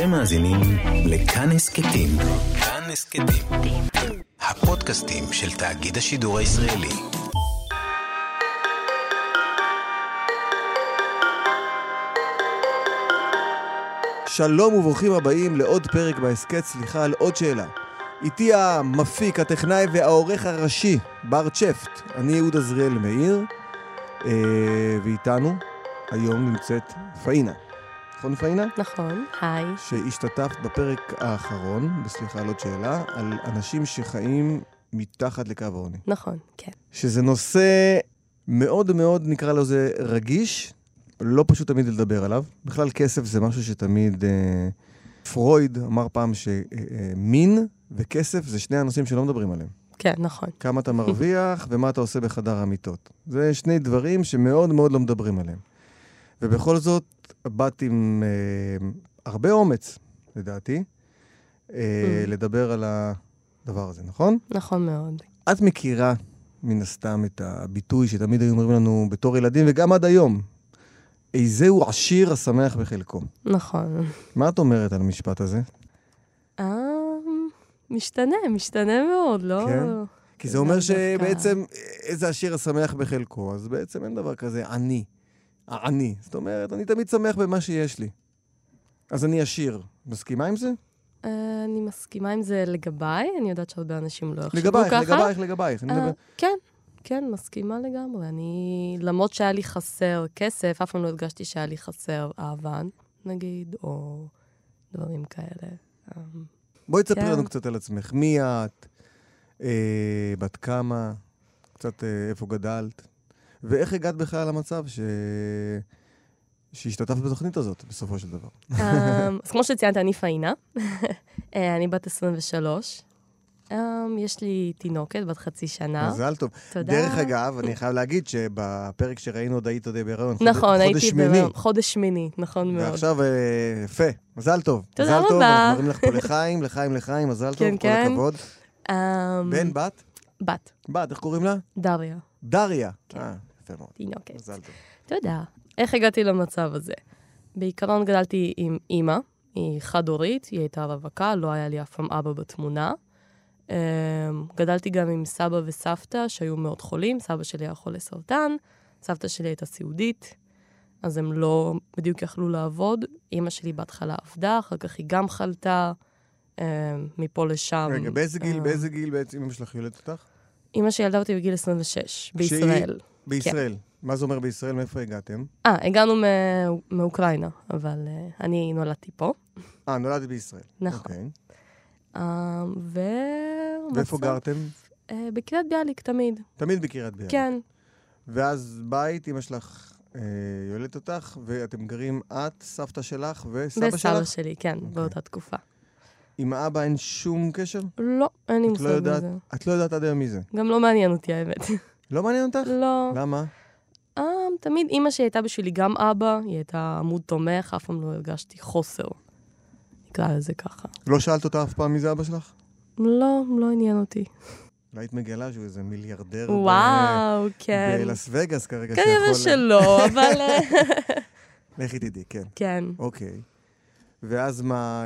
אתם מאזינים לכאן הסקטים. כאן הסקטים. הפודקאסטים של תאגיד השידור הישראלי. שלום וברוכים הבאים לעוד פרק בהסקט, סליחה על עוד שאלה. איתי המפיק, הטכנאי והעורך הראשי, בר צ'פט. אני יהודה זריאל מאיר, ואיתנו היום נמצאת פאינה. נכון פאינה? נכון, היי. שהשתתפת בפרק האחרון, בסליחה על עוד שאלה, על אנשים שחיים מתחת לקו העוני. נכון, כן. שזה נושא מאוד מאוד, נקרא לו זה רגיש, לא פשוט תמיד לדבר עליו. בכלל כסף זה משהו שתמיד, פרויד אמר פעם שמין וכסף זה שני הנושאים שלא מדברים עליהם. כן, נכון. כמה אתה מרוויח ומה אתה עושה בחדר המיטות. זה שני דברים שמאוד מאוד לא מדברים עליהם. ובכל זאת, באתי עם הרבה אומץ, לדעתי, לדבר על הדבר הזה, נכון? נכון מאוד. את מכירה מן הסתם את הביטוי שתמיד היו אומרים לנו בתור ילדים, וגם עד היום, איזהו עשיר השמח בחלקו. נכון. מה את אומרת על המשפט הזה? משתנה מאוד, לא? כן. כי זה אומר שבעצם איזה עשיר השמח בחלקו, אז בעצם אין דבר כזה עני. אני, זאת אומרת, אני תמיד שמח במה שיש לי. אז אני עשיר. מסכימה עם זה? אני מסכימה עם זה לגביי, אני יודעת שהרבה אנשים לא יחשבו ככה. לגבייך. כן, כן, מסכימה לגמרי. אני, למרות שהיה לי חסר כסף, אף פעם לא הדגשתי שהיה לי חסר אהבן, נגיד, או דברים כאלה. בואי תספרי לנו קצת על עצמך. מי את? בת כמה? קצת איפה גדלת? ואיך הגעת בכלל למצב שהשתתפת בתוכנית הזאת, בסופו של דבר? אז כמו שציינת, אני פאינה. אני בת 23. יש לי תינוקת, בת חצי שנה. מזל טוב. תודה. דרך אגב, אני חייב להגיד שבפרק שראינו עוד היית עוד בהיריון. נכון, הייתי בהיריון. חודש שמיני, נכון מאוד. ועכשיו, יפה. מזל טוב. תודה רבה. מזל טוב, אנחנו אומרים לך פה לחיים, מזל טוב, כל הכבוד. בן, בת? בת, איך קוראים לה? דריה. תינוקת. מזל טוב. תודה. איך הגעתי למצב הזה? בעיקרון גדלתי עם אימא, היא חד-הורית, היא הייתה רווקה, לא היה לי אף פעם אבא בתמונה. גדלתי גם עם סבא וסבתא שהיו מאוד חולים, סבא שלי היה חולה סרטן, סבתא שלי הייתה סיעודית, אז הם לא בדיוק יכלו לעבוד. אימא שלי בהתחלה עבדה, אחר כך היא גם חלתה מפה לשם. רגע, באיזה גיל בעצם אמא שלך יולדת אותך? אמא שילדה אותי בגיל 26, בישראל. בישראל. מה זה אומר בישראל? מאיפה הגעתם? הגענו מאוקראינה, אבל אני נולדתי פה. נולדתי בישראל. נכון. ואיפה גרתם? בקריית ביאליק, תמיד. תמיד בקריית ביאליק. כן. ואז בית, אמא שלך יולדת אותך, ואתם גרים את, סבתא שלך וסבא שלך? וסבא שלי, כן, באותה תקופה. עם האבא אין שום קשר? לא, אין לי מושג מזה. את לא יודעת עד היום מי זה? גם לא מעניין אותי, האמת. לא מעניין אותך? לא. למה? תמיד אמא שהיא הייתה בשבילי גם אבא, היא הייתה עמוד תומך, אף פעם לא הרגשתי חוסר. נקרא לזה ככה. לא שאלת אותה אף פעם מי זה אבא שלך? לא, לא עניין אותי. אולי את מגלה שהוא איזה מיליארדר. וואו, כן. בלס וגאס כרגע. כנראה שלא, אבל... לכי תדעי, כן. כן. אוקיי. ואז מה,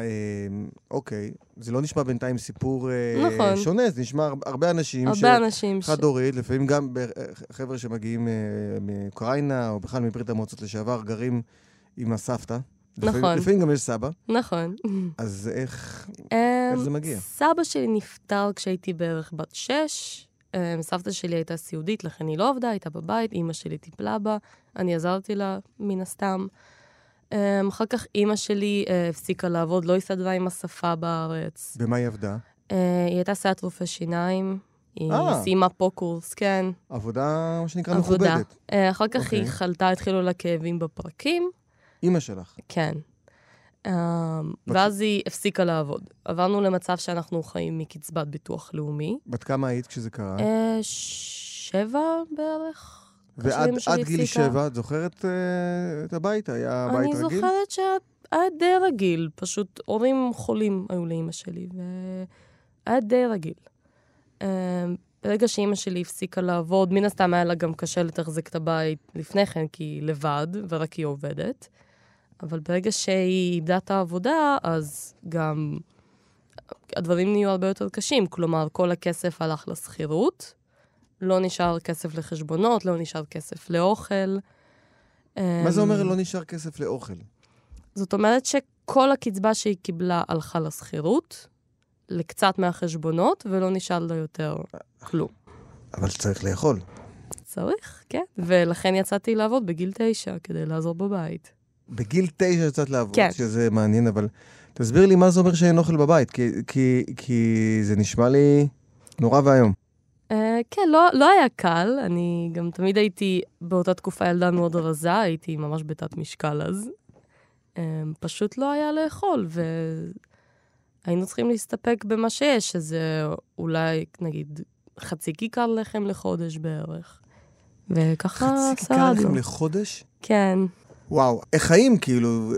אוקיי, זה לא נשמע בינתיים סיפור נכון. שונה, זה נשמע הרבה אנשים חד-הורית, לפעמים גם חבר'ה שמגיעים מאוקראינה, או בכלל מברית המועצות לשעבר, גרים עם הסבתא. נכון. לפעמים גם יש סבא. נכון. אז איך זה מגיע? סבא שלי נפטר כשהייתי בערך בת 6, סבתא שלי הייתה סיעודית, לכן היא לא עבדה, הייתה בבית, אמא שלי טיפלה בה, אני עזרתי לה מן הסתם. אחר כך אימא שלי הפסיקה לעבוד, לא הסתדרה עם השפה בארץ. במה היא עבדה? היא הייתה סייעת רופא שיניים, היא סיימה פה קורס, כן. עבודה, מה שנקרא, מכובדת. אחר כך היא חלתה, התחילו לה כאבים בפרקים. אימא שלך? כן. ואז היא הפסיקה לעבוד. עברנו למצב שאנחנו חיים מקצבת ביטוח לאומי. בת כמה היית כשזה קרה? 7 בערך. ועד גיל 7, את זוכרת את הבית? היה בית רגיל? אני זוכרת שהיה די רגיל, פשוט הורים חולים היו לאמא שלי, והיה די רגיל. ברגע שאמא שלי הפסיקה לעבוד, מן הסתם היה לה גם קשה לתחזק את הבית לפני כן, כי היא לבד, ורק היא עובדת. אבל ברגע שהיא איבדה את העבודה, אז גם הדברים נהיו הרבה יותר קשים. כלומר, כל הכסף הלך לסחירות, לא נשאר כסף לחשבונות, לא נשאר כסף לאוכל. מה זה אומר לא נשאר כסף לאוכל? זאת אומרת שכל הקצבה שהיא קיבלה הלכה לסחירות, לקצת מהחשבונות, ולא נשאר לה יותר כלום. אבל צריך לאכול. צריך, כן. ולכן יצאתי לעבוד בגיל 9, כדי לעזור בבית. בגיל 9 יצאת לעבוד, כן. שזה מעניין, אבל תסביר לי מה זה אומר שאין אוכל בבית, כי זה נשמע לי נורא והיום. כן, לא היה קל, אני גם תמיד הייתי באותה תקופה ילדה מאוד רזה, הייתי ממש בתת משקל אז. פשוט לא היה לאכול, והיינו צריכים להסתפק במה שיש, שזה אולי, נגיד, חצי כיכר לחם לחודש בערך. וככה שרדנו. חצי כיכר לחם לחודש? כן. וואו, החיים כאילו,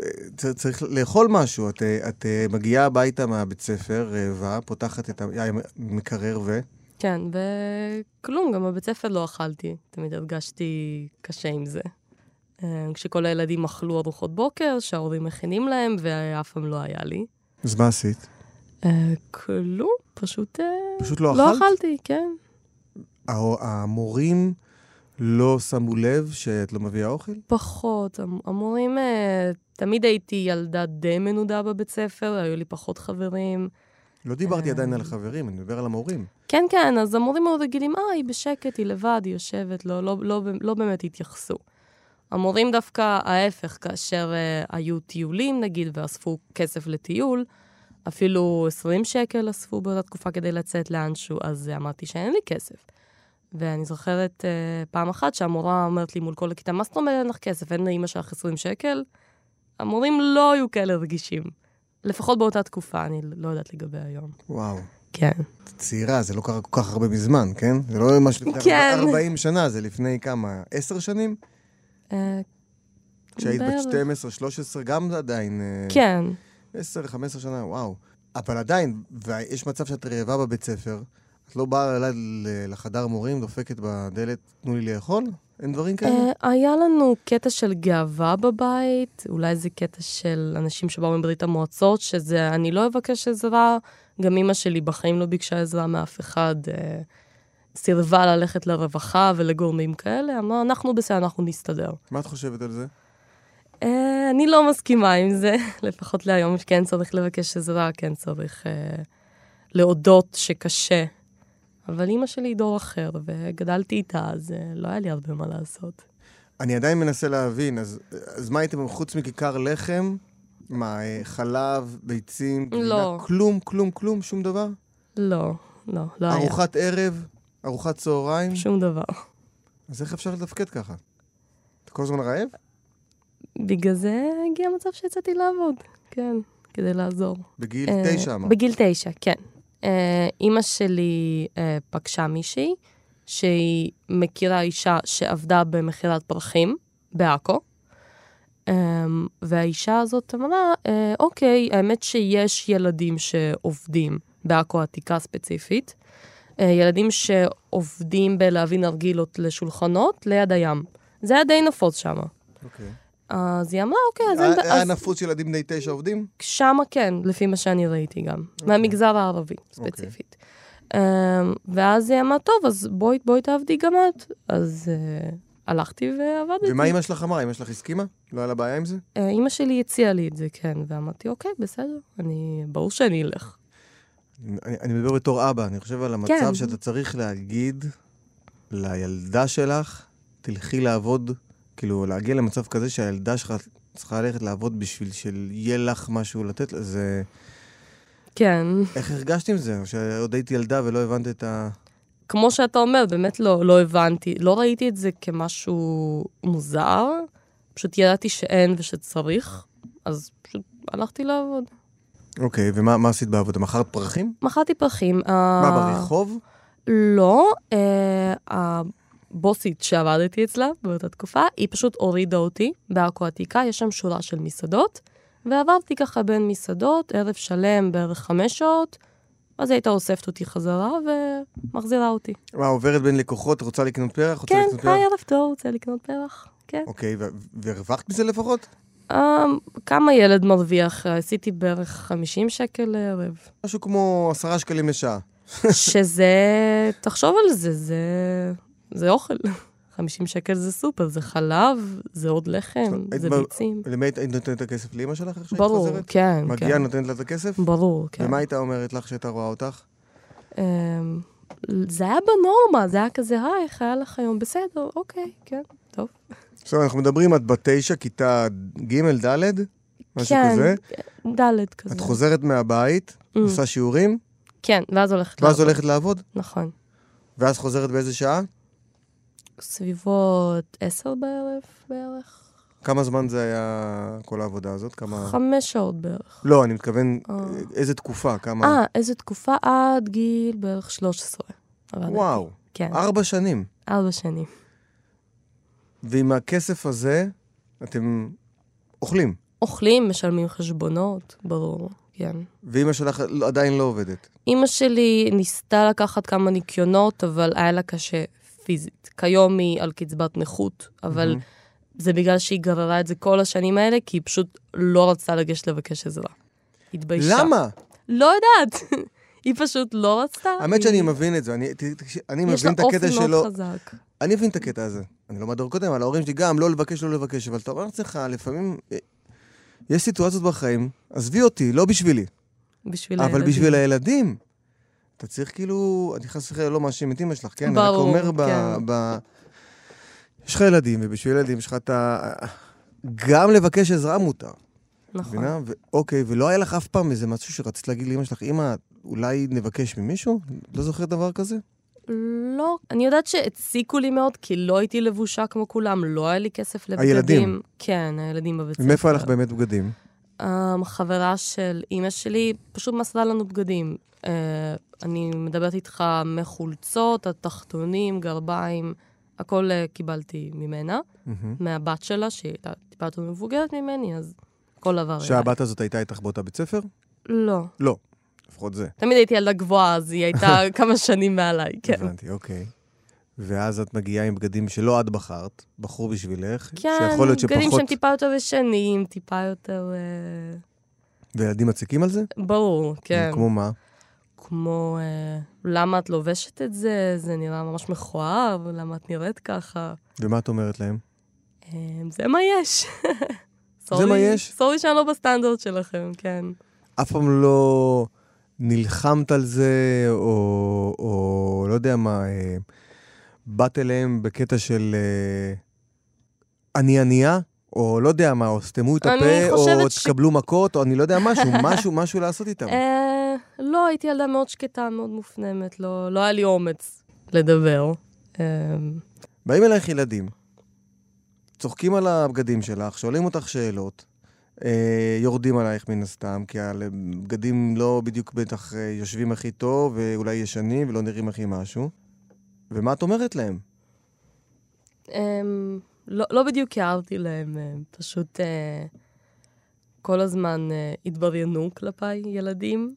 צריך לאכול משהו. את מגיעה הביתה מהבית ספר, רעבה, פותחת את המקרר ו... כן, וכלום, גם בבית ספר לא אכלתי. תמיד הרגשתי קשה עם זה. כשכל הילדים אכלו ארוחות בוקר, שההורים מכינים להם, ואף פעם לא היה לי. אז מה עשית? כלום, פשוט לא אכלת? לא אכלתי, כן. המורים לא שמו לב שאת לא מביאה אוכל? פחות. המורים, תמיד הייתי ילדה די מנודה בבית ספר, היו לי פחות חברים. לא דיברתי עדיין על החברים, אני מדבר על המורים. כן, כן, אז המורים מאוד רגילים, היא בשקט, היא לבד, היא יושבת, לא, לא, לא, לא באמת התייחסו. המורים דווקא ההפך, כאשר היו טיולים, נגיד, ואספו כסף לטיול, אפילו 20 שקל אספו באותה תקופה כדי לצאת לאנשהו, אז אמרתי שאין לי כסף. ואני זוכרת פעם אחת שהמורה אומרת לי מול כל הכיתה, מה זאת אומרת אין לך כסף? אין לאמא שלך 20 שקל? המורים לא היו כאלה רגישים. לפחות באותה תקופה, אני לא יודעת לגבי היום. וואו. כן. צעירה, זה לא קרה כל כך הרבה מזמן, כן? זה לא ממש לפני 40 שנה, זה לפני כמה? 10 שנים? כשהיית בת 12, 13, גם עדיין... כן. 10, 15 שנה, וואו. אבל עדיין, ויש מצב שאת רעבה בבית ספר, את לא באה לחדר מורים, דופקת בדלת, תנו לי לאכול? אין דברים כאלה? היה לנו קטע של גאווה בבית, אולי זה קטע של אנשים שבאו מברית המועצות, שזה, אני לא אבקש עזרה, גם אמא שלי בחיים לא ביקשה עזרה מאף אחד, סירבה ללכת לרווחה ולגורמים כאלה, אמרה, אנחנו בסדר, אנחנו נסתדר. מה את חושבת על זה? אני לא מסכימה עם זה, לפחות להיום, כן צריך לבקש עזרה, כן צריך להודות שקשה. אבל אמא שלי היא דור אחר, וגדלתי איתה, אז לא היה לי הרבה מה לעשות. אני עדיין מנסה להבין, אז מה הייתם חוץ מכיכר לחם? מה, חלב, ביצים? לא. כלום, שום דבר? לא היה. ארוחת ערב? ארוחת צהריים? שום דבר. אז איך אפשר לתפקד ככה? אתה כל הזמן רעב? בגלל זה הגיע מצב שיצאתי לעבוד, כן, כדי לעזור. בגיל 9 אמרת? בגיל 9, כן. אמא שלי פגשה מישהי שהיא מכירה אישה שעבדה במכירת פרחים בעכו, והאישה הזאת אמרה, אוקיי, האמת שיש ילדים שעובדים בעכו עתיקה ספציפית, ילדים שעובדים בלהביא נרגילות לשולחנות ליד הים. זה היה די נפוץ שם. אוקיי. אז היא אמרה, אוקיי, אז... היה נפוץ ילדים בני 9 עובדים? שמה כן, לפי מה שאני ראיתי גם. מהמגזר הערבי, ספציפית. ואז היא אמרה, טוב, אז בואי תעבדי גם את. אז הלכתי ועבדתי. ומה אמא שלך אמרה? אמא שלך הסכימה? לא היה לה בעיה עם זה? אמא שלי הציעה לי את זה, כן. ואמרתי, אוקיי, בסדר, ברור שאני אלך. אני מדבר בתור אבא, אני חושב על המצב שאתה צריך להגיד לילדה שלך, תלכי לעבוד... כאילו, להגיע למצב כזה שהילדה שלך צריכה ללכת לעבוד בשביל שיהיה לך משהו לתת לה, זה... כן. איך הרגשתי עם זה? שעוד הייתי ילדה ולא הבנת את ה... כמו שאתה אומר, באמת לא הבנתי, לא ראיתי את זה כמשהו מוזר, פשוט ידעתי שאין ושצריך, אז פשוט הלכתי לעבוד. אוקיי, ומה עשית בעבודה? מכרת פרחים? מכרתי פרחים. מה, ברחוב? לא, בוסית שעבדתי אצלה באותה תקופה, היא פשוט הורידה אותי בעכו עתיקה, יש שם שורה של מסעדות, ועברתי ככה בין מסעדות, ערב שלם בערך 5 שעות, אז הייתה אוספת אותי חזרה ומחזירה אותי. מה, עוברת בין לקוחות, רוצה לקנות פרח? כן, היי ערב טוב, רוצה לקנות פרח, כן. אוקיי, והרווחת מזה לפחות? כמה ילד מרוויח? עשיתי בערך 50 שקל לערב. משהו כמו 10 שקלים לשעה. שזה, תחשוב על זה, זה אוכל. 50 שקל זה סופר, זה חלב, זה עוד לחם, זה ביצים. למה היית נותנת את הכסף לאמא שלך? ברור, כן. מגיעה נותנת לה את הכסף? ברור, כן. ומה הייתה אומרת לך שאתה רואה אותך? זה היה בנורמה, זה היה כזה, איך היה לך היום? בסדר, אוקיי, כן, טוב. זאת אומרת, אנחנו מדברים עד ב9, כיתה ג' ד', משהו כזה? כן, ד' כזה. את חוזרת מהבית, עושה שיעורים? כן, ואז הולכת לעבוד. ואז הולכת לעבוד? נכון. ואז חוזרת באיזה שעה? סביבות 10 בערב בערך. כמה זמן זה היה כל העבודה הזאת? 5 שעות בערך. לא, אני מתכוון, איזה תקופה? איזה תקופה עד גיל בערך 13. וואו, 4 שנים. 4 שנים. ועם הכסף הזה, אתם אוכלים? אוכלים, משלמים חשבונות, ברור. כן. ואמא שלך עדיין לא עובדת? אמא שלי ניסתה לקחת כמה ניקיונות, אבל היה לה קשה פיזית. כיום היא על קצבת נכות, אבל זה בגלל שהיא גררה את זה כל השנים האלה, כי היא פשוט לא רצה לגשת לבקש עזרה. התביישה. למה? לא יודעת. היא פשוט לא רצתה. האמת שאני מבין את זה. אני מבין את הקטע שלו. יש לה אופן מאוד חזק. אני מבין את הקטע הזה. אני לא מדבר קודם, על ההורים שלי גם לא לבקש, לא לבקש. אבל אתה אומר לך, לפעמים יש סיטואציות בחיים, עזבי אותי, לא בשבילי. בשביל הילדים. אבל בשביל הילדים. אתה צריך כאילו, אני חושב שכה לא מאשים את אמא שלך, כן? ברור, כן. אני אומר, יש לך ילדים, ובשביל ילדים שלך אתה גם לבקש עזרה מותר. נכון. אוקיי, ולא היה לך אף פעם איזה משהו שרצית להגיד לאמא שלך, אמא, אולי נבקש ממישהו? לא זוכר דבר כזה? לא. אני יודעת שהציקו לי מאוד, כי לא הייתי לבושה כמו כולם, לא היה לי כסף לבגדים. הילדים? כן, הילדים בבית ספר. מאיפה היה לך באמת בגדים? חברה של אמא שלי פשוט מסרה לנו בגדים. אני מדברת איתך מחולצות, התחתונים, גרביים, הכל קיבלתי ממנה, מהבת שלה, שהיא טיפה יותר מבוגרת ממני, אז הכל עבר. שהבת הזאת הייתה איתך באותה בית ספר? לא. לא. לפחות זה. תמיד הייתי ילדה גבוהה, אז היא הייתה כמה שנים מעליי, כן. הבנתי, אוקיי. ואז את מגיעה עם בגדים שלא את בחרת, בחרו בשבילך, שיכול להיות שפחות... כן, בגדים שהם טיפה יותר ישנים, טיפה יותר... וילדים מציקים על זה? ברור, כן. כמו מה? כמו, למה את לובשת את זה? זה נראה ממש מכוער, ולמה את נראית ככה? ומה את אומרת להם? זה מה יש. זה מה יש? סורי שאני לא בסטנדרט שלכם, כן. אף פעם לא נלחמת על זה, או לא יודע מה, באת אליהם בקטע של אני ענייה, או לא יודע מה, או סתמו את הפה, או תקבלו מכות, או אני לא יודע משהו לעשות איתם. לא, הייתי ילדה מאוד שקטה, מאוד מופנמת, לא היה לי אומץ לדבר. באים אלייך ילדים, צוחקים על הבגדים שלך, שואלים אותך שאלות, יורדים עלייך מן הסתם, כי הבגדים לא בדיוק בטח יושבים הכי טוב, ואולי ישנים ולא נראים הכי משהו. ומה את אומרת להם? לא בדיוק הערתי להם, פשוט כל הזמן התבריינו כלפיי ילדים.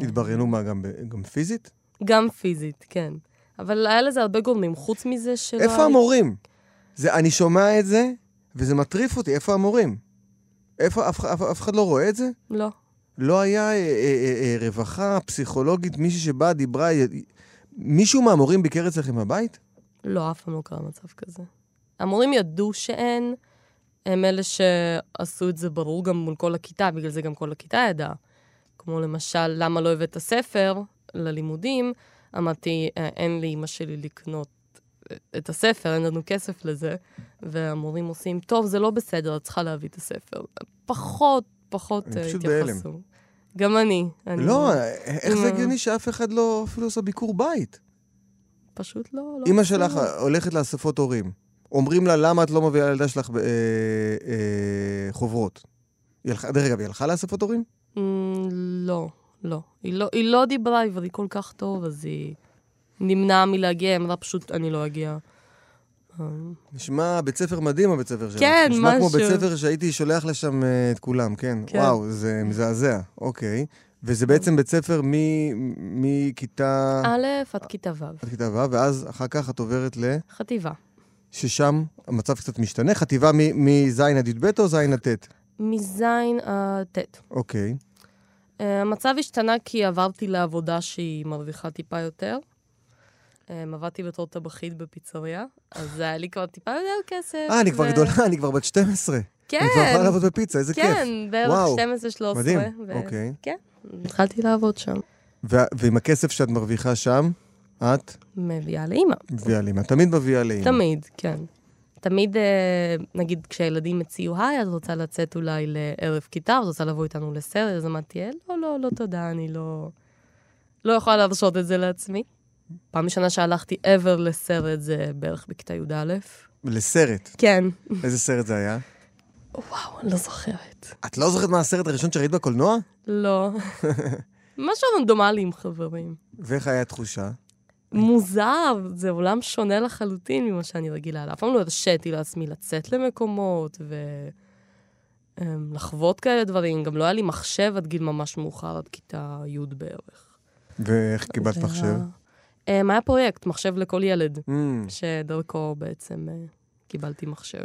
התבריינו מה, גם פיזית? גם פיזית, כן. אבל היה לזה הרבה גורמים, חוץ מזה שלא... איפה המורים? אני שומע את זה, וזה מטריף אותי, איפה המורים? אף אחד לא רואה את זה? לא. לא היה רווחה פסיכולוגית, מישהי שבאה, דיברה... מישהו מהמורים ביקר אצלכם בבית? לא, אף פעם לא קרה מצב כזה. המורים ידעו שאין, הם אלה שעשו את זה ברור גם מול כל הכיתה, בגלל זה גם כל הכיתה ידעה. כמו למשל, למה לא הבאת הספר ללימודים? אמרתי, אין לי אמא שלי לקנות את הספר, אין לנו כסף לזה, והמורים עושים, טוב, זה לא בסדר, את צריכה להביא את הספר. פחות התייחסו. גם אני. לא, איך זה הגיוני שאף אחד לא אפילו עושה ביקור בית? פשוט לא. אמא שלך הולכת לאספות הורים. אומרים לה, למה את לא מביאה לילדה שלך חוברות? דרך אגב, היא הלכה לאספות הורים? לא. היא לא דיברה עברית כל כך טוב, אז היא נמנעה מלהגיע, אמרה פשוט, אני לא אגיע. נשמע בית ספר מדהים, הבית ספר שלך. כן, משהו. נשמע כמו בית ספר שהייתי שולח לשם את כולם, כן. וואו, זה מזעזע, אוקיי. וזה בעצם בית ספר מכיתה... א' עד כיתה ו'. ואז אחר כך את עוברת ל... חטיבה. ששם המצב קצת משתנה, חטיבה מזין עד י"ב או זין עד ט'? מזין עד ט'. אוקיי. המצב השתנה כי עברתי לעבודה שהיא מרוויחה טיפה יותר. עבדתי בתור טבחית בפיצריה, אז היה לי כבר טיפה יותר כסף. אני כבר גדולה, אני כבר בת 12. כן. אני כבר יכולה לעבוד בפיצה, איזה כיף. כן, בערך 12-13. מדהים, אוקיי. כן, התחלתי לעבוד שם. ועם הכסף שאת מרוויחה שם, את? מביאה לאמא. מביאה לאמא, תמיד מביאה לאמא. תמיד, כן. תמיד, נגיד, כשהילדים הציעו, היי, את רוצה לצאת אולי לערב כיתה, את רוצה לבוא איתנו לסרט, אז אמרתי, לא, לא, לא תודה, אני לא יכולה להרשות את זה לעצמי. פעם משנה שהלכתי עבר לסרט, זה בערך בכיתה י"א. לסרט? כן. איזה סרט זה היה? וואו, אני לא זוכרת. את לא זוכרת מה הסרט הראשון שראית בקולנוע? לא. משהו דומה לי עם חברים. ואיך היה התחושה? מוזר, זה עולם שונה לחלוטין ממה שאני רגילה עליו. אף פעם לא הרשיתי לעצמי לצאת למקומות ולחוות כאלה דברים. גם לא היה לי מחשב עד גיל ממש מאוחר, עד כיתה י' בערך. ואיך קיבלת מחשב? היה פרויקט, מחשב לכל ילד, שדרכו בעצם קיבלתי מחשב.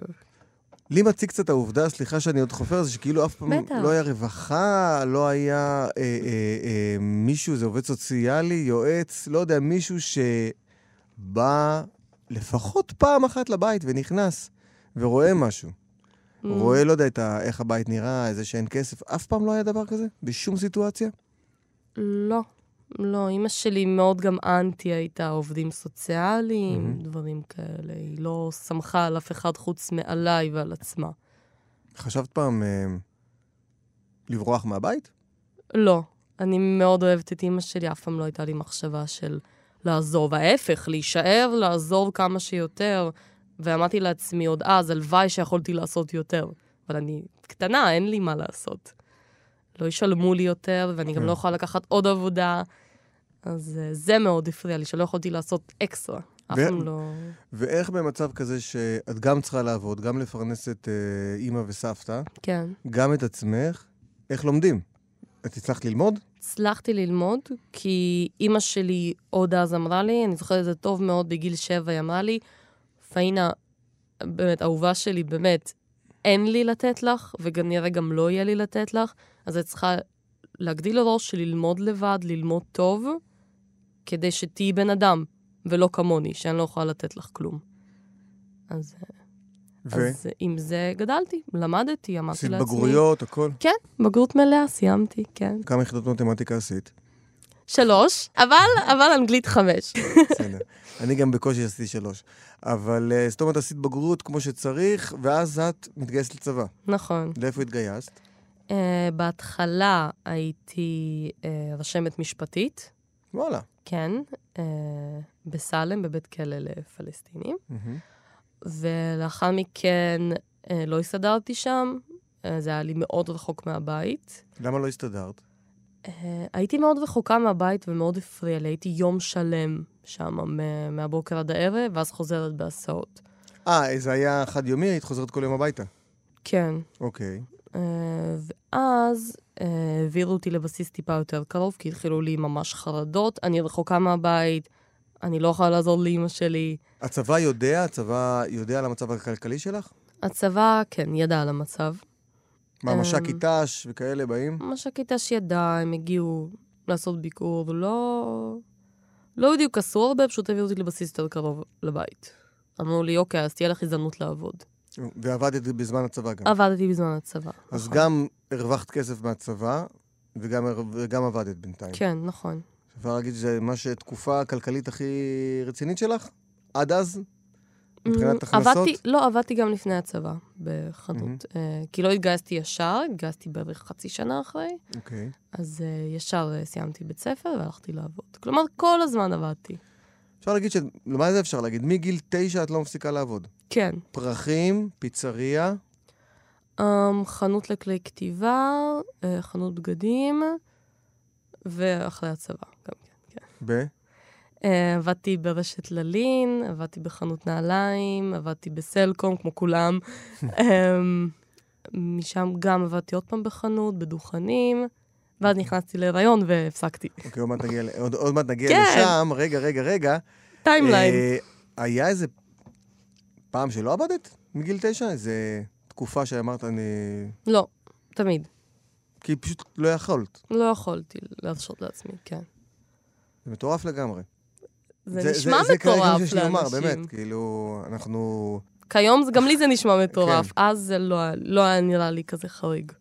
לי מציג קצת העובדה, סליחה שאני עוד חופר, זה שכאילו אף פעם לא היה רווחה, לא היה מישהו, זה עובד סוציאלי, יועץ, לא יודע, מישהו שבא לפחות פעם אחת לבית ונכנס ורואה משהו. רואה, לא יודע, איך הבית נראה, איזה שאין כסף, אף פעם לא היה דבר כזה? בשום סיטואציה? לא. לא, אמא שלי מאוד גם אנטי הייתה עובדים סוציאליים, דברים כאלה. היא לא שמחה על אף אחד חוץ מעליי ועל עצמה. חשבת פעם לברוח מהבית? לא. אני מאוד אוהבת את אמא שלי, אף פעם לא הייתה לי מחשבה של לעזוב. ההפך, להישאר, לעזוב כמה שיותר. ואמרתי לעצמי עוד אז, הלוואי שיכולתי לעשות יותר. אבל אני קטנה, אין לי מה לעשות. לא ישלמו לי יותר, ואני גם לא יכולה לקחת עוד עבודה. אז זה מאוד הפריע לי, שלא יכולתי לעשות אקסטרה. ואיך במצב כזה שאת גם צריכה לעבוד, גם לפרנס את אימא וסבתא, גם את עצמך, איך לומדים? את הצלחת ללמוד? הצלחתי ללמוד, כי אימא שלי עוד אז אמרה לי, אני זוכרת את זה טוב מאוד, בגיל 7 היא אמרה לי, פיינה, באמת, אהובה שלי, באמת, אין לי לתת לך, וכנראה גם לא יהיה לי לתת לך, אז את צריכה להגדיל הראש של ללמוד לבד, ללמוד טוב, כדי שתהי בן אדם, ולא כמוני, שאני לא יכולה לתת לך כלום. אז עם זה גדלתי, למדתי, אמרתי לעצמי. עשית בגרויות, הכל? כן, בגרות מלאה, סיימתי, כן. כמה יחידות מתמטיקה עשית? 3, אבל אנגלית 5. בסדר. אני גם בקושי עשיתי 3. אבל זאת אומרת, עשית בגרות כמו שצריך, ואז את מתגייסת לצבא. נכון. לאיפה התגייסת? בהתחלה הייתי רשמת משפטית. וואלה. כן, בסלם, בבית כלא לפלסטינים. ולאחר מכן לא הסתדרתי שם, זה היה לי מאוד רחוק מהבית. למה לא הסתדרת? הייתי מאוד רחוקה מהבית ומאוד הפריע לי, הייתי יום שלם שם מהבוקר עד הערב, ואז חוזרת בהסעות. זה היה חד יומי, היית חוזרת כל יום הביתה? כן. אוקיי. ואז העבירו אותי לבסיס טיפה יותר קרוב, כי התחילו לי ממש חרדות, אני רחוקה מהבית, אני לא יכולה לעזור לאמא שלי. הצבא יודע על המצב הכלכלי שלך? הצבא, כן, ידע על המצב. מה, משק איתש וכאלה באים? משק איתש ידע, הם הגיעו לעשות ביקור, לא בדיוק אסור הרבה, פשוט הביאו אותי לבסיס יותר קרוב לבית. אמרו לי, אוקיי, אז תהיה לך הזדמנות לעבוד. ועבדת בזמן הצבא גם? עבדתי בזמן הצבא. אז גם הרווחת כסף מהצבא, וגם עבדת בינתיים. כן, נכון. אפשר להגיד שזה מה שתקופה הכלכלית הכי רצינית שלך? עד אז? מבחינת הכנסות? עבדתי גם לפני הצבא בחנות. כי לא התגייסתי ישר, התגייסתי בערך חצי שנה אחרי. אוקיי. אז ישר סיימתי בית ספר והלכתי לעבוד. כלומר, כל הזמן עבדתי. אפשר להגיד מה זה אפשר להגיד? מגיל 9 את לא מפסיקה לעבוד. כן. פרחים, פיצריה? חנות לכלי כתיבה, חנות בגדים, ואחרי הצבא גם כן. עבדתי ברשת ללין, עבדתי בחנות נעליים, עבדתי בסלקום, כמו כולם. משם גם עבדתי עוד פעם בחנות, בדוכנים, ואז נכנסתי להיריון והפסקתי. אוקיי, עוד מעט נגיע לשם. רגע. טיימליין. היה איזה פעם שלא עבדת? מגיל 9? איזה תקופה שאמרת אני... לא, תמיד. כי פשוט לא יכולת. לא יכולתי להרשות לעצמי, כן. זה מטורף לגמרי. זה נשמע מטורף לאנשים. באמת, כאילו, אנחנו... כיום גם לי זה נשמע מטורף, אז זה לא היה נראה לי כזה חריג.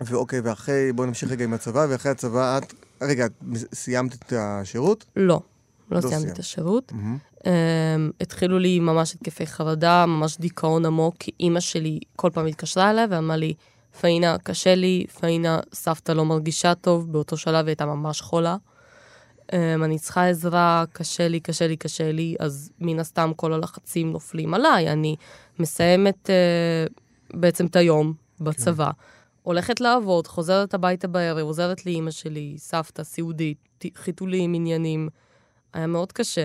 ואוקיי, ואחרי, בואו נמשיך רגע עם הצבא, ואחרי הצבא, את... רגע, סיימת את השירות? לא, לא סיימתי את השירות. התחילו לי ממש התקפי חרדה, ממש דיכאון עמוק, כי אימא שלי כל פעם התקשרה אליה, ואמרה לי, פאינה, קשה לי, פאינה, סבתא לא מרגישה טוב, באותו שלב הייתה ממש חולה. אני צריכה עזרה, קשה לי, קשה לי, קשה לי, אז מן הסתם כל הלחצים נופלים עליי, אני מסיימת בעצם את היום בצבא, הולכת לעבוד, חוזרת הביתה בערב, עוזרת לאמא שלי, סבתא, סיעודית, חיתולים, עניינים, היה מאוד קשה.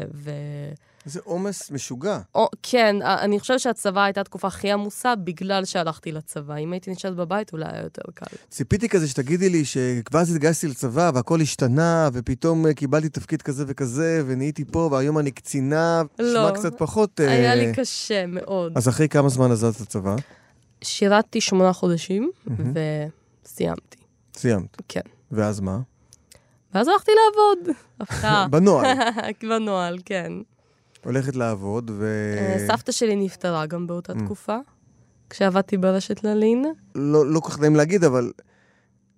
זה אומס משוגע. כן, אני חושב שהצבא הייתה תקופה הכי עמוסה בגלל שהלכתי לצבא. אם הייתי נשארת בבית, אולי היה יותר קל. ציפיתי כזה שתגידי לי שכבר התגייסתי לצבא והכל השתנה, ופתאום קיבלתי תפקיד כזה וכזה, ונהייתי פה, והיום אני קצינה, שמה קצת פחות... היה לי קשה מאוד. אז אחרי כמה זמן עזרת לצבא? שירתתי 8 חודשים, וסיימתי. סיימת? כן. ואז מה? ואז הלכתי לעבוד. בנועל. בנועל, כן. הולכת לעבוד ו... סבתא שלי נפטרה גם באותה תקופה, כשעבדתי ברשת ללין. לא כל כך נעים להגיד, אבל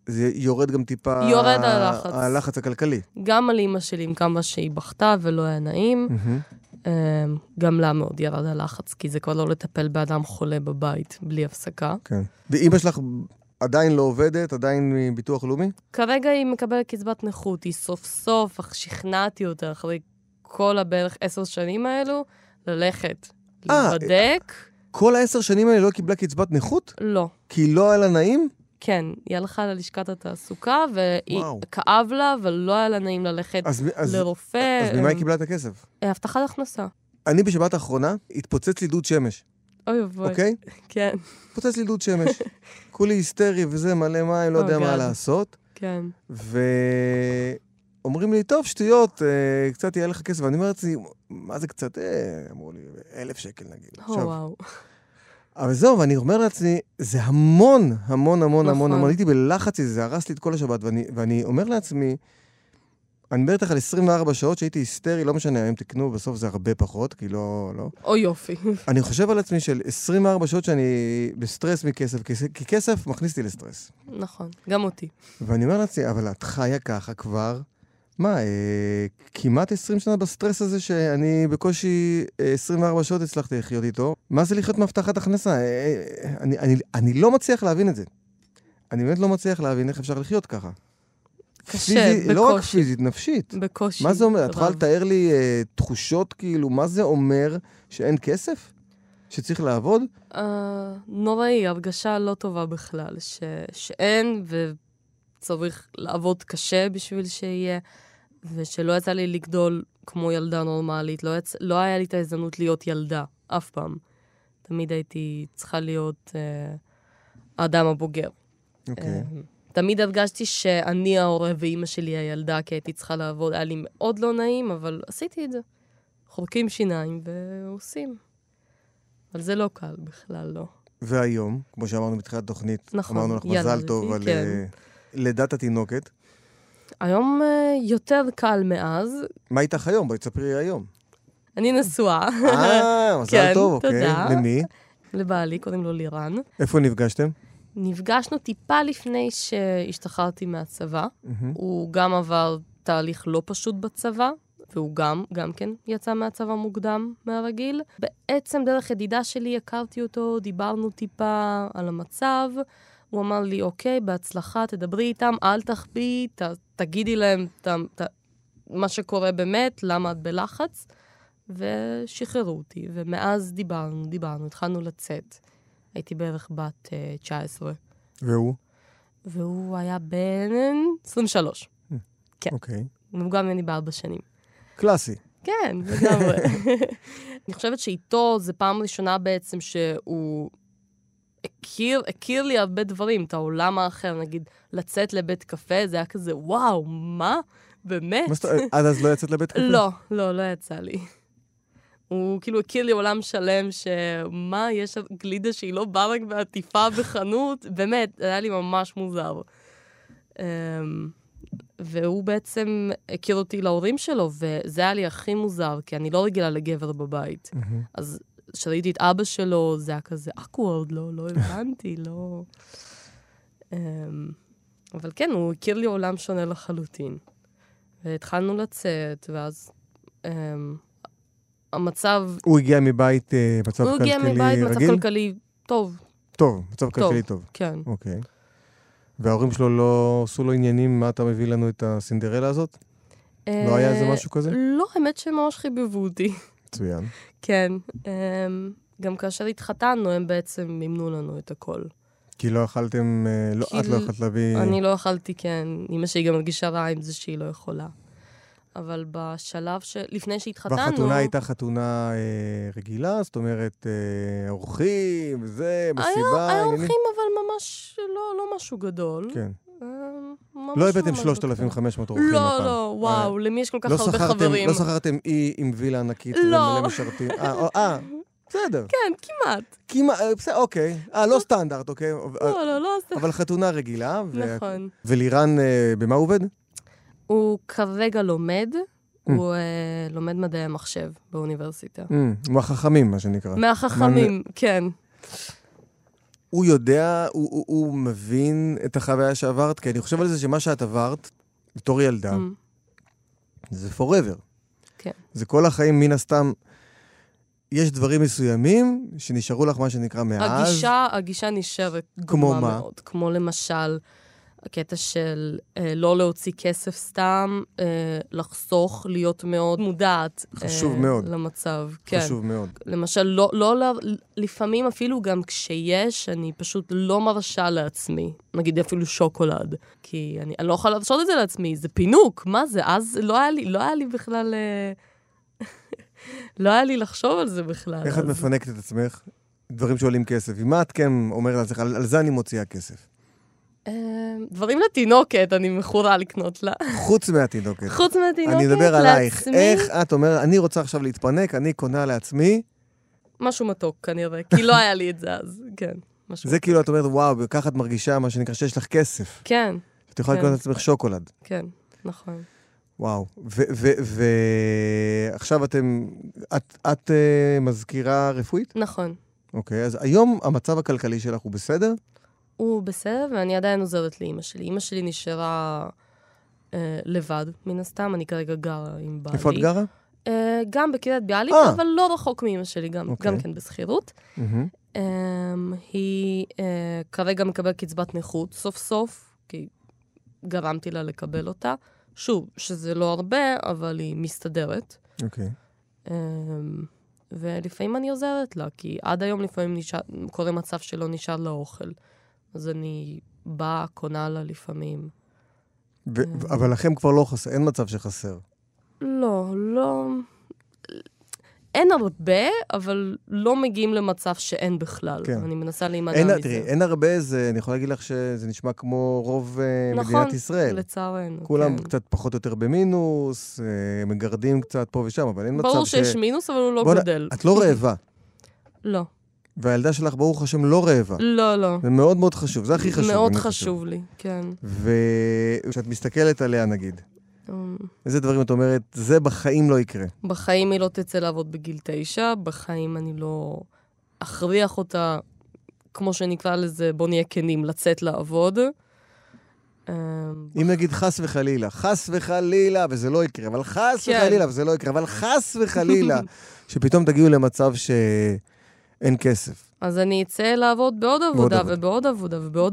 זה יורד גם טיפה... יורד הלחץ. הלחץ הכלכלי. גם על אמא שלי, עם כמה שהיא בכתה ולא היה נעים, גם לה מאוד ירד הלחץ, כי זה כבר לא לטפל באדם חולה בבית, בלי הפסקה. כן. ואמא שלך... עדיין לא עובדת, עדיין מביטוח לאומי? כרגע היא מקבלת קצבת נכות, היא סוף סוף, אך שכנעתי אותה אחרי כל בערך 10 שנים האלו, ללכת, להיבדק. כל 10 שנים האלה לא קיבלה קצבת נכות? לא. כי לא היה לה נעים? כן, היא הלכה ללשכת התעסוקה, והיא כאב לה, ולא היה לה נעים ללכת לרופא. אז ממה היא קיבלה את הכסף? הבטחת הכנסה. אני בשבת האחרונה התפוצץ לי דוד שמש. אוקיי? כן. פוצץ לי דוד שמש. כולי היסטרי וזה, מלא מים, לא יודע מה לעשות. כן. ואומרים לי, טוב, שטויות, קצת יהיה לך כסף. ואני אומרת לי, מה זה קצת? אמרו לי, 1,000 שקל נגיד. וואו. אבל זהו, ואני אומר לעצמי, זה המון, המון, המון, המון. הייתי בלחץ, זה הרס לי את כל השבת. ואני אומר לעצמי, אני בטח על 24 שעות שהייתי היסטרי, לא משנה, אם תקנו, בסוף זה הרבה פחות, כי לא... או יופי. אני חושב על עצמי של 24 שעות שאני בסטרס מכסף, כי כסף מכניסתי לסטרס. נכון, גם אותי. ואני אומר לעצמי, אבל את חיה ככה כבר, מה, כמעט 20 שנה בסטרס הזה, שאני בקושי 24 שעות הצלחתי לחיות איתו, מה זה לחיות מהבטחת הכנסה? אני לא מצליח להבין את זה. אני באמת לא מצליח להבין איך אפשר לחיות ככה. קשה, בקושי. לא רק פיזית, נפשית. בקושי. מה זה אומר? את יכולה לתאר לי תחושות כאילו, מה זה אומר שאין כסף? שצריך לעבוד? נוראי, הרגשה לא טובה בכלל, שאין וצריך לעבוד קשה בשביל שיהיה, ושלא יצא לי לגדול כמו ילדה נורמלית, לא היה לי את ההזדמנות להיות ילדה, אף פעם. תמיד הייתי צריכה להיות האדם הבוגר. אוקיי. תמיד הרגשתי שאני ההורה ואימא שלי הילדה, כי הייתי צריכה לעבוד, היה לי מאוד לא נעים, אבל עשיתי את זה. חורקים שיניים ועושים. אבל זה לא קל בכלל, לא. והיום, כמו שאמרנו בתחילת תוכנית, נכון, אמרנו לך מזל טוב על כן. לידת התינוקת. היום יותר קל מאז. מה איתך היום? בואי תספרי היום. אני נשואה. מזל כן, טוב, אוקיי. תודה. למי? לבעלי, קודם לו לירן. איפה נפגשתם? נפגשנו טיפה לפני שהשתחררתי מהצבא, הוא גם עבר תהליך לא פשוט בצבא, והוא גם כן יצא מהצבא מוקדם מהרגיל. בעצם דרך ידידה שלי הכרתי אותו, דיברנו טיפה על המצב, הוא אמר לי, אוקיי, בהצלחה, תדברי איתם, אל תחבי, תגידי להם מה שקורה באמת, למה את בלחץ, ושחררו אותי, ומאז דיברנו, התחלנו לצאת. הייתי בערך בת 19. והוא? והוא היה בן 23. כן. אוקיי. הוא גם אני ב4 שנים. קלאסי. כן, לגמרי. אני חושבת שאיתו זה פעם ראשונה בעצם שהוא הכיר לי הרבה דברים, את העולם האחר, נגיד, לצאת לבית קפה, זה היה כזה, וואו, מה? באמת? עד אז לא יצאת לבית קפה? לא יצא לי. הוא כאילו הכיר לי עולם שלם שמה, יש גלידה שהיא לא באה רק בעטיפה בחנות, באמת, היה לי ממש מוזר. והוא בעצם הכיר אותי להורים שלו, וזה היה לי הכי מוזר, כי אני לא רגילה לגבר בבית. אז שראיתי את אבא שלו, זה היה כזה awkward, לא הבנתי, לא... אבל כן, הוא הכיר לי עולם שונה לחלוטין. והתחלנו לצאת, ואז... המצב... הוא הגיע מבית מצב כלכלי רגיל? הוא הגיע מבית מצב כלכלי טוב. טוב, מצב כלכלי טוב. כן. אוקיי. וההורים שלו לא עשו לו עניינים, מה אתה מביא לנו את הסינדרלה הזאת? לא היה איזה משהו כזה? לא, האמת שממש חיבבו אותי. מצוין. כן. גם כאשר התחתנו, הם בעצם מימנו לנו את הכל. כי לא אכלתם, את לא אכלת להביא... אני לא אכלתי, כן. אמא שהיא גם מרגישה רע עם זה שהיא לא יכולה. אבל בשלב שלפני שהתחתנו... והחתונה הייתה חתונה רגילה, זאת אומרת, אורחים, וזה, מסיבה... היה אורחים, אבל ממש לא משהו גדול. כן. לא הבאתם 3,500 אורחים הפעם. לא, וואו, למי יש כל כך הרבה חברים. לא שכרתם אי עם וילה ענקית ומלא משרתים. בסדר. כן, כמעט. אוקיי. לא סטנדרט, אוקיי. לא. אבל חתונה רגילה. נכון. ולירן, במה עובד? הוא כרגע לומד, הוא לומד מדעי המחשב באוניברסיטה. מהחכמים, מה שנקרא. מהחכמים, כן. הוא יודע, הוא מבין את החוויה שעברת, כי אני חושב על זה שמה שאת עברת, בתור ילדה, זה forever. כן. זה כל החיים מן הסתם, יש דברים מסוימים שנשארו לך מה שנקרא מאז. הגישה נשארת. כמו מה? כמו למשל... הקטע של לא להוציא כסף סתם, לחסוך, להיות מאוד מודעת. חשוב מאוד. למצב, כן. חשוב מאוד. למשל, לא, לפעמים אפילו גם כשיש, אני פשוט לא מרשה לעצמי. נגיד אפילו שוקולד. כי אני לא יכולה לרשות את זה לעצמי, זה פינוק, מה זה? אז לא היה לי בכלל... לא היה לי לחשוב על זה בכלל. איך את מפנקת את עצמך? דברים שעולים כסף. ומה את כן אומרת על זה? על זה אני מוציאה כסף. דברים לתינוקת, אני מכורה לקנות לה. חוץ מהתינוקת. חוץ מהתינוקת, לעצמי. אני אדבר עלייך. איך את אומרת, אני רוצה עכשיו להתפנק, אני קונה לעצמי. משהו מתוק כנראה, כי לא היה לי את זה אז, כן. זה כאילו את אומרת, וואו, בכך את מרגישה מה שנקרא שיש לך כסף. כן. את יכולה לקנות לעצמך שוקולד. כן, נכון. וואו. ועכשיו את מזכירה רפואית? נכון. אוקיי, אז היום המצב הכלכלי שלך הוא בסדר? הוא בסדר, ואני עדיין עוזרת לאמא שלי. אמא שלי נשארה לבד, מן הסתם. אני כרגע גרה עם בעלי. איפה את גרה? גם בקריית ביאליק, אבל לא רחוק מאמא שלי, גם כן בזכירות. היא כרגע מקבלת קצבת נכות, סוף סוף, כי גרמתי לה לקבל אותה. שוב, שזה לא הרבה, אבל היא מסתדרת. אוקיי. ולפעמים אני עוזרת לה, כי עד היום לפעמים קורה מצב שלא נשאר לה אוכל. אז אני באה, קונה לה לפעמים. אבל לכם כבר לא חסר, אין מצב שחסר. לא. אין הרבה, אבל לא מגיעים למצב שאין בכלל. כן. אני מנסה להימנע מזה. תראי, אין הרבה, אני יכולה להגיד לך שזה נשמע כמו רוב נכון, מדינת ישראל. נכון, לצערנו. כולם כן. קצת פחות או יותר במינוס, מגרדים קצת פה ושם, אבל אין מצב ברור שיש מינוס, אבל הוא לא גודל. את לא רעבה. לא. והילדה שלך, ברוך השם, לא רעבה. לא. זה מאוד מאוד חשוב, זה הכי חשוב. מאוד חשוב לי, כן. וכשאת מסתכלת עליה, נגיד, איזה דברים את אומרת, זה בחיים לא יקרה. בחיים היא לא תצא לעבוד בגיל 9, בחיים אני לא אכריח אותה, כמו שנקרא לזה, בוא נהיה כנים, לצאת לעבוד. אם נגיד חס וחלילה, וזה לא יקרה, אבל חס וחלילה, שפתאום תגיעו למצב ש... אין כסף. אז אני אצא לעבוד בעוד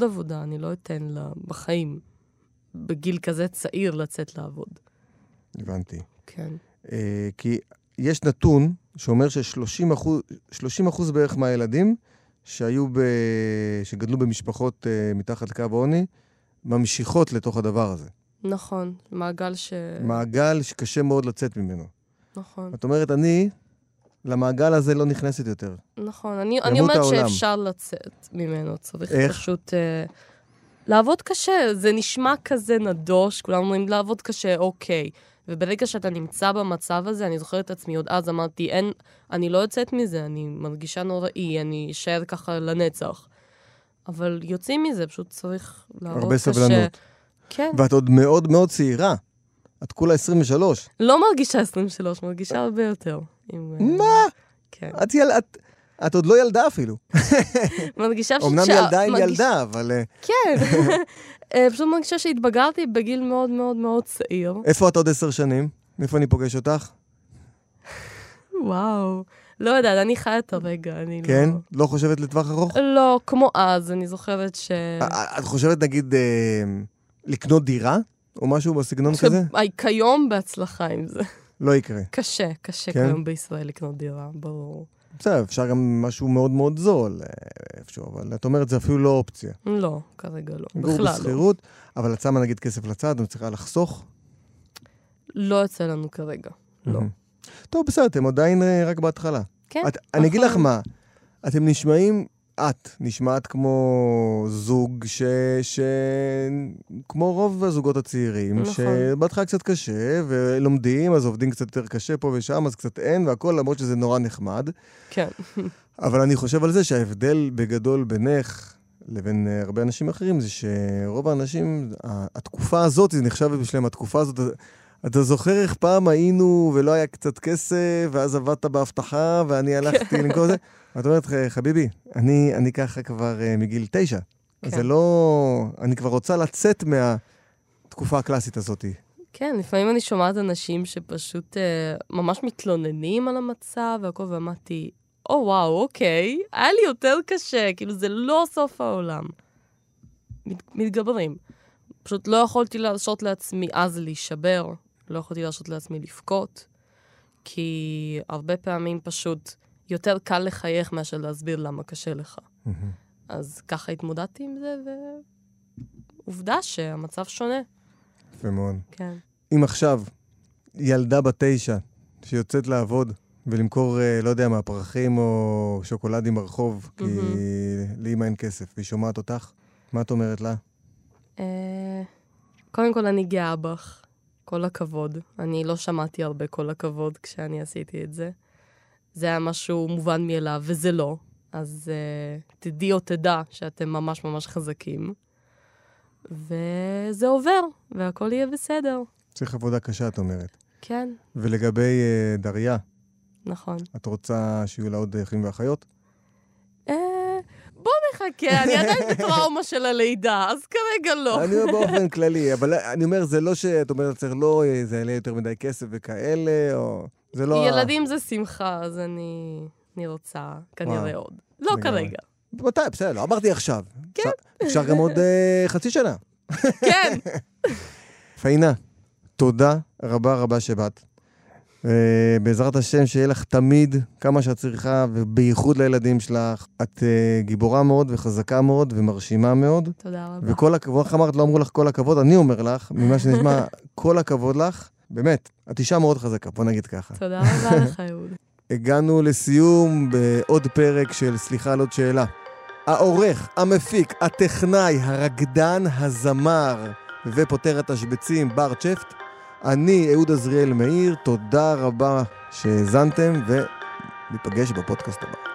עבודה. אני לא אתן לה בחיים, בגיל כזה צעיר, לצאת לעבוד. הבנתי. כן. כי יש נתון שאומר ש-30% בערך מהילדים שגדלו במשפחות מתחת לקו העוני, ממשיכות לתוך הדבר הזה. נכון. מעגל שקשה מאוד לצאת ממנו. נכון. זאת אומרת, אני... למעגל הזה לא נכנסת יותר. נכון, אני אומרת שאפשר לצאת ממנו, צריך פשוט לעבוד קשה, זה נשמע כזה נדוש, כולם אומרים לעבוד קשה, אוקיי, וברגע שאתה נמצא במצב הזה, אני זוכרת את עצמי, עוד אז אמרתי, אני לא יוצאת מזה, אני מרגישה נוראי, אני אשאר ככה לנצח. אבל יוצאים מזה, פשוט צריך להראות הרבה סבלנות. כן. ואת עוד מאוד מאוד צעירה. את כולה 23. לא מרגישה 23, מרגישה הרבה יותר. מה? כן. את עוד לא ילדה אפילו. מרגישה פשוט אמנם ילדה עם ילדה, אבל... כן. פשוט מרגישה שהתבגרתי בגיל מאוד מאוד מאוד צעיר. איפה את עוד 10 שנים? מאיפה אני פוגש אותך? וואו. לא יודעת, אני חיה את הרגע. כן? לא חושבת לטווח ארוך? לא, כמו אז, אני זוכרת ש... את חושבת, נגיד, לקנות דירה? או משהו בסגנון כזה? כיום בהצלחה עם זה. לא יקרה. קשה, קשה כיום בישראל לקנות דירה, ברור. בסדר, אפשר גם משהו מאוד מאוד זול, אפשר, אבל את אומרת, זה אפילו לא אופציה. לא, כרגע לא, בכלל לא. בסחירות, אבל את שמה, נגיד, כסף לצד, את צריכה לחסוך? לא יצא לנו כרגע, לא. טוב, בסדר, אתם עדיין רק בהתחלה. כן. אני אגיד לך מה, אתם נשמעים, את נשמעת כמו זוג כמו רוב הזוגות הצעירים, שבהתחלה קצת קשה, ולומדים, אז עובדים קצת יותר קשה פה ושם, אז קצת אין, והכל, למרות שזה נורא נחמד. כן. אבל אני חושב על זה שההבדל בגדול בינך לבין הרבה אנשים אחרים, זה שרוב האנשים, התקופה הזאת, זה נחשב בשלם, התקופה הזאת... אתה זוכר איך פעם היינו ולא היה קצת כסף, ואז עבדת בהבטחה, ואני הלכתי למכור זה. ואת אומרת, חביבי, אני ככה כבר מגיל 9. אז זה לא... אני כבר רוצה לצאת מהתקופה הקלאסית הזאת. כן, לפעמים אני שומעת אנשים שפשוט ממש מתלוננים על המצב, והכל, ואמרתי, וואו, אוקיי, היה לי יותר קשה, כאילו זה לא סוף העולם. מתגברים. פשוט לא יכולתי להרשות לעצמי אז להישבר, לא יכולתי להרשות לעצמי לבכות, כי הרבה פעמים פשוט יותר קל לחייך מאשר להסביר למה קשה לך. אז ככה התמודדתי עם זה, ועובדה שהמצב שונה. יפה מאוד. כן. אם עכשיו ילדה ב9 שיוצאת לעבוד ולמכור, לא יודע מה, פרחים או שוקולדים ברחוב, כי לאמא אין כסף, והיא שומעת אותך, מה את אומרת לה? קודם כל אני גאה בך, כל הכבוד. אני לא שמעתי הרבה כל הכבוד כשאני עשיתי את זה. זה היה משהו מובן מאליו, וזה לא. אז תדעי או תדע שאתם ממש ממש חזקים. וזה עובר, והכל יהיה בסדר. צריך עבודה קשה, את אומרת. כן. ולגבי דריה. נכון. את רוצה שיהיו לה עוד אחים ואחיות? בוא נחכה, אני עדיין בטראומה של הלידה, אז כרגע לא. אני אומר באופן כללי, אבל אני אומר, זה לא שאת אומרת, צריך לא, זה יעלה יותר מדי כסף וכאלה, או... זה לא... ילדים זה שמחה, אז אני רוצה כנראה עוד. לא כרגע. מתי? בסדר, לא אמרתי עכשיו. כן. אפשר גם עוד 50 שנה. כן. פיינה, תודה רבה רבה שבאת. בעזרת השם שיהיה לך תמיד כמה שאת צריכה, ובייחוד לילדים שלך. את גיבורה מאוד וחזקה מאוד ומרשימה מאוד. תודה רבה. וכל הכבוד, איך אמרת, לא אמרו לך כל הכבוד, אני אומר לך, ממה שנשמע, כל הכבוד לך. באמת, את אישה מאוד חזקה, בוא נגיד ככה. תודה רבה לך, יהודה. הגענו לסיום בעוד פרק של סליחה על עוד שאלה. העורך, המפיק, הטכנאי, הרקדן, הזמר ופותר התשבצים, בר צ'פט. אני יהודה זריאל מאיר, תודה רבה שהזנתם, וניפגש בפודקאסט הבא.